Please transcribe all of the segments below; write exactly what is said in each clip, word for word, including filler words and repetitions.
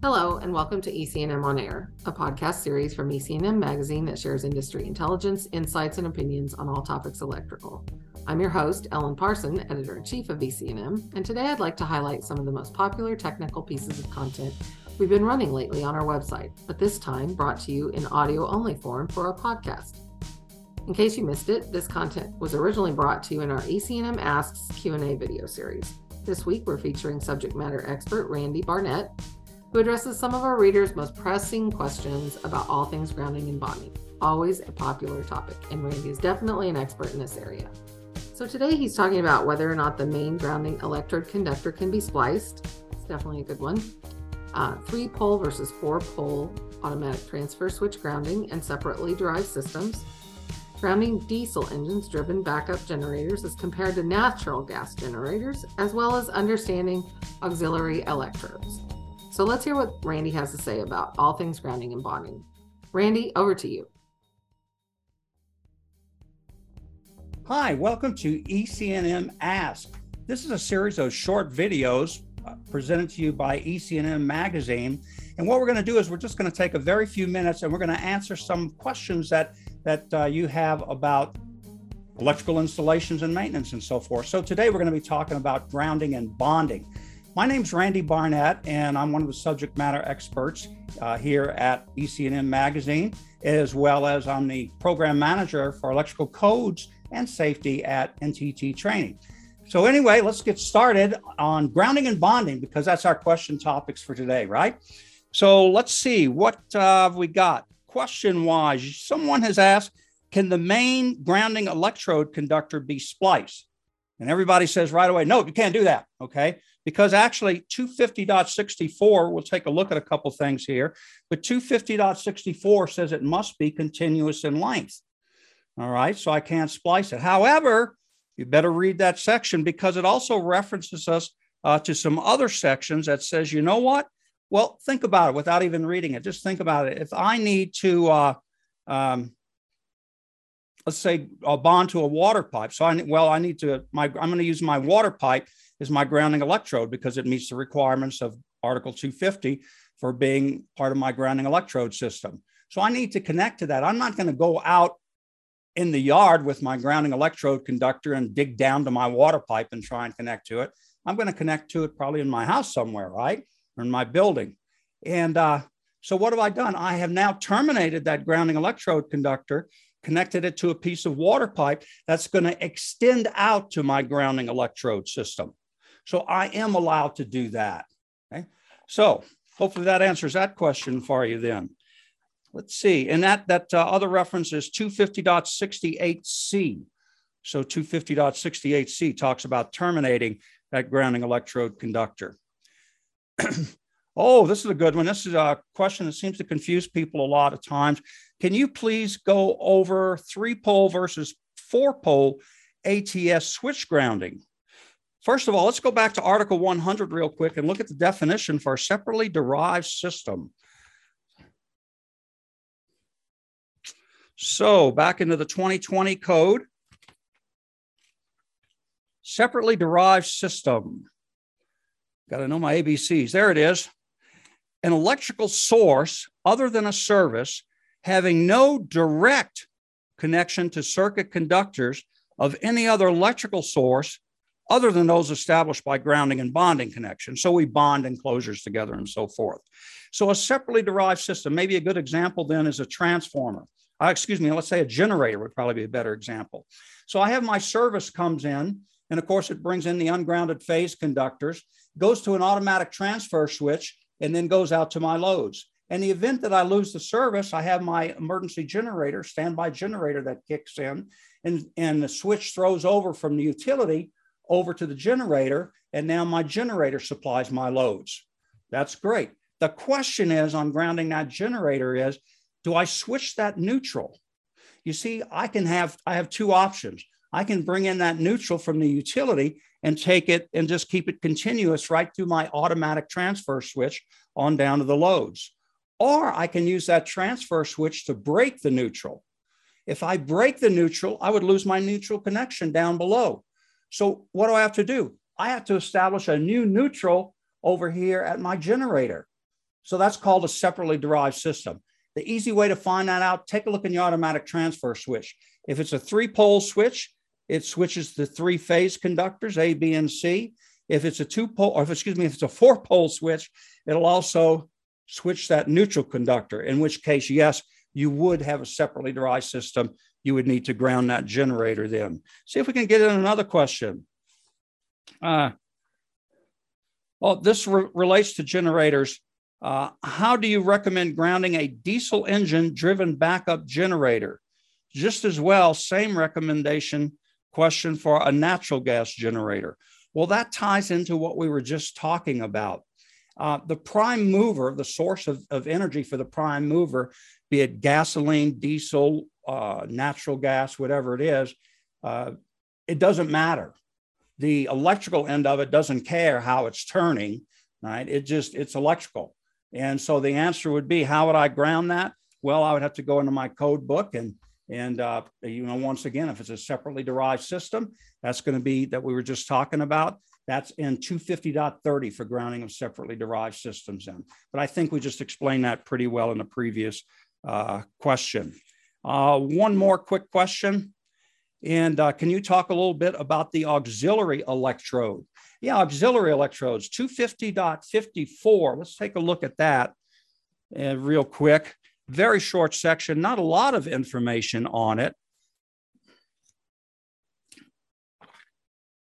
Hello, and welcome to E C and M On Air, a podcast series from E C and M magazine that shares industry intelligence, insights, and opinions on all topics electrical. I'm your host, Ellen Parson, Editor-in-Chief of E C and M, and today I'd like to highlight some of the most popular technical pieces of content we've been running lately on our website, but this time brought to you in audio-only form for our podcast. In case you missed it, this content was originally brought to you in our E C and M Asks Q and A video series. This week, we're featuring subject matter expert Randy Barnett, who addresses some of our readers' most pressing questions about all things grounding and bonding, always a popular topic, and Randy is definitely an expert in this area. So today he's talking about whether or not the main grounding electrode conductor can be spliced. It's definitely a good one. Uh, three-pole versus four-pole automatic transfer switch grounding and separately derived systems. Grounding diesel engines driven backup generators as compared to natural gas generators, as well as understanding auxiliary electrodes. So let's hear what Randy has to say about all things grounding and bonding. Randy, over to you. Hi, welcome to E C and M Ask. This is a series of short videos presented to you by E C and M Magazine. And what we're going to do is we're just going to take a very few minutes and we're going to answer some questions that, that uh, you have about electrical installations and maintenance and so forth. So today we're going to be talking about grounding and bonding. My name's Randy Barnett, and I'm one of the subject matter experts uh, here at E C and M Magazine, as well as I'm the program manager for electrical codes and safety at N T T Training. So anyway, let's get started on grounding and bonding, because that's our question topics for today, right? So let's see what uh, have we got. Question-wise, someone has asked, can the main grounding electrode conductor be spliced? And everybody says right away, no, you can't do that, okay? Because actually two fifty point sixty-four, we'll take a look at a couple things here, but two fifty point sixty-four says it must be continuous in length. All right, so I can't splice it. However, you better read that section because it also references us uh, to some other sections that says, you know what? Well, think about it without even reading it. Just think about it. If I need to, uh, um, let's say a bond to a water pipe. So I well, I need to, my, I'm going to use my water pipe as my grounding electrode because it meets the requirements of Article two fifty for being part of my grounding electrode system. So I need to connect to that. I'm not going to go out in the yard with my grounding electrode conductor and dig down to my water pipe and try and connect to it. I'm going to connect to it probably in my house somewhere, right? Or in my building. And uh, so what have I done? I have now terminated that grounding electrode conductor, connected it to a piece of water pipe that's going to extend out to my grounding electrode system. So I am allowed to do that. Okay. So hopefully that answers that question for you then. Let's see. And that, that uh, other reference is two fifty point sixty-eight C. So two fifty point sixty-eight C talks about terminating that grounding electrode conductor. Oh, this is a good one. This is a question that seems to confuse people a lot of times. Can you please go over three-pole versus four-pole A T S switch grounding? First of all, let's go back to Article one hundred real quick and look at the definition for a separately derived system. So back into the twenty twenty code. Separately derived system. Got to know my A B Cs. There it is. An electrical source other than a service having no direct connection to circuit conductors of any other electrical source other than those established by grounding and bonding connection. So we bond enclosures together and so forth. So a separately derived system, maybe a good example then is a transformer. Uh, excuse me, let's say a generator would probably be a better example. So I have my service comes in, and of course it brings in the ungrounded phase conductors, goes to an automatic transfer switch, and then goes out to my loads. In the event that I lose the service, I have my emergency generator, standby generator that kicks in, and, and the switch throws over from the utility over to the generator, and now my generator supplies my loads. That's great. The question is on grounding that generator is, do I switch that neutral? You see, I can have, I have two options. I can bring in that neutral from the utility and take it and just keep it continuous right through my automatic transfer switch on down to the loads. Or I can use that transfer switch to break the neutral. If I break the neutral, I would lose my neutral connection down below. So what do I have to do? I have to establish a new neutral over here at my generator. So that's called a separately derived system. The easy way to find that out, take a look in the automatic transfer switch. If it's a three-pole switch, it switches the three-phase conductors, A, B, and C. If it's a two-pole, or if, excuse me, if it's a four-pole switch, it'll also switch that neutral conductor, in which case, yes, you would have a separately derived system. You would need to ground that generator then. See if we can get in another question. Uh, well, this re relates to generators. Uh, how do you recommend grounding a diesel engine driven backup generator? Just as well, same recommendation question for a natural gas generator. Well, that ties into what we were just talking about. Uh, the prime mover, the source of, of energy for the prime mover, be it gasoline, diesel, uh, natural gas, whatever it is, uh, it doesn't matter. The electrical end of it doesn't care how it's turning, right? It just, it's electrical. And so the answer would be, how would I ground that? Well, I would have to go into my code book and, and uh, you know, once again, if it's a separately derived system, that's going to be that we were just talking about. That's in two fifty point thirty for grounding of separately derived systems in. But I think we just explained that pretty well in the previous uh, question. Uh, one more quick question. And uh, can you talk a little bit about the auxiliary electrode? Yeah, auxiliary electrodes, two fifty point fifty-four. Let's take a look at that uh, real quick. Very short section, not a lot of information on it.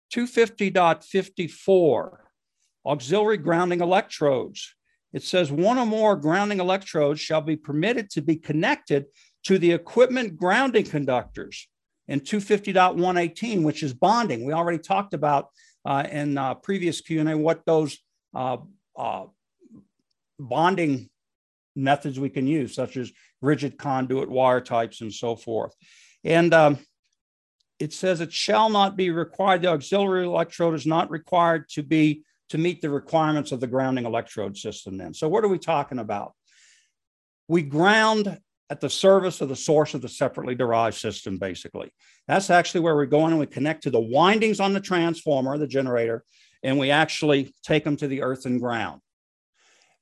two fifty point fifty-four, auxiliary grounding electrodes. It says one or more grounding electrodes shall be permitted to be connected to the equipment grounding conductors in two fifty point one eighteen, which is bonding. We already talked about uh, in uh, previous Q and A what those uh, uh, bonding methods we can use, such as rigid conduit wire types and so forth. And um, it says it shall not be required. The auxiliary electrode is not required to be to meet the requirements of the grounding electrode system then. So what are we talking about? We ground at the service of the source of the separately derived system, basically. That's actually where we're going, and we connect to the windings on the transformer, the generator, and we actually take them to the earth and ground.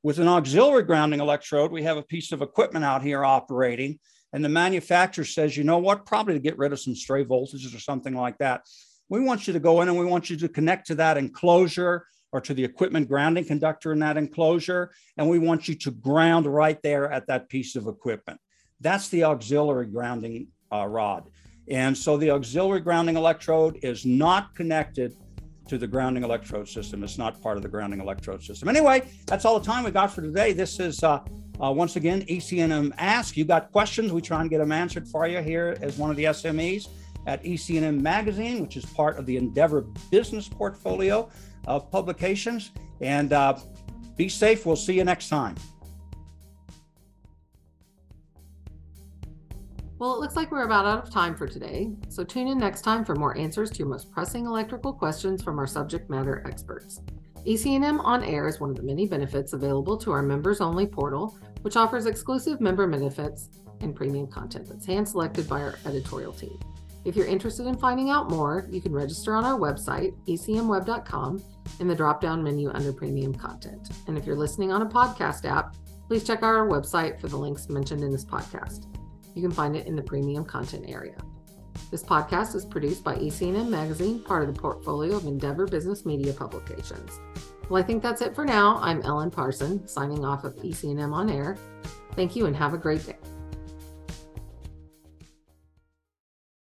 With an auxiliary grounding electrode, we have a piece of equipment out here operating, and the manufacturer says, you know what, probably to get rid of some stray voltages or something like that, we want you to go in and we want you to connect to that enclosure or to the equipment grounding conductor in that enclosure. And we want you to ground right there at that piece of equipment. That's the auxiliary grounding uh, rod. And so the auxiliary grounding electrode is not connected to the grounding electrode system. It's not part of the grounding electrode system. Anyway, that's all the time we got for today. This is, uh, uh, once again, E C and M Ask. You got questions, we try and get them answered for you here as one of the S M Es at E C and M Magazine, which is part of the Endeavor Business portfolio of publications. And uh, be safe. We'll see you next time. Well, it looks like we're about out of time for today, so tune in next time for more answers to your most pressing electrical questions from our subject matter experts. E C and M On Air is one of the many benefits available to our members-only portal, which offers exclusive member benefits and premium content that's hand-selected by our editorial team. If you're interested in finding out more, you can register on our website, E C M web dot com, in the drop-down menu under Premium Content. And if you're listening on a podcast app, please check our website for the links mentioned in this podcast. You can find it in the premium content area. This podcast is produced by E C and M Magazine, part of the portfolio of Endeavor Business Media Publications. Well, I think that's it for now. I'm Ellen Parson, signing off of E C and M On Air. Thank you and have a great day.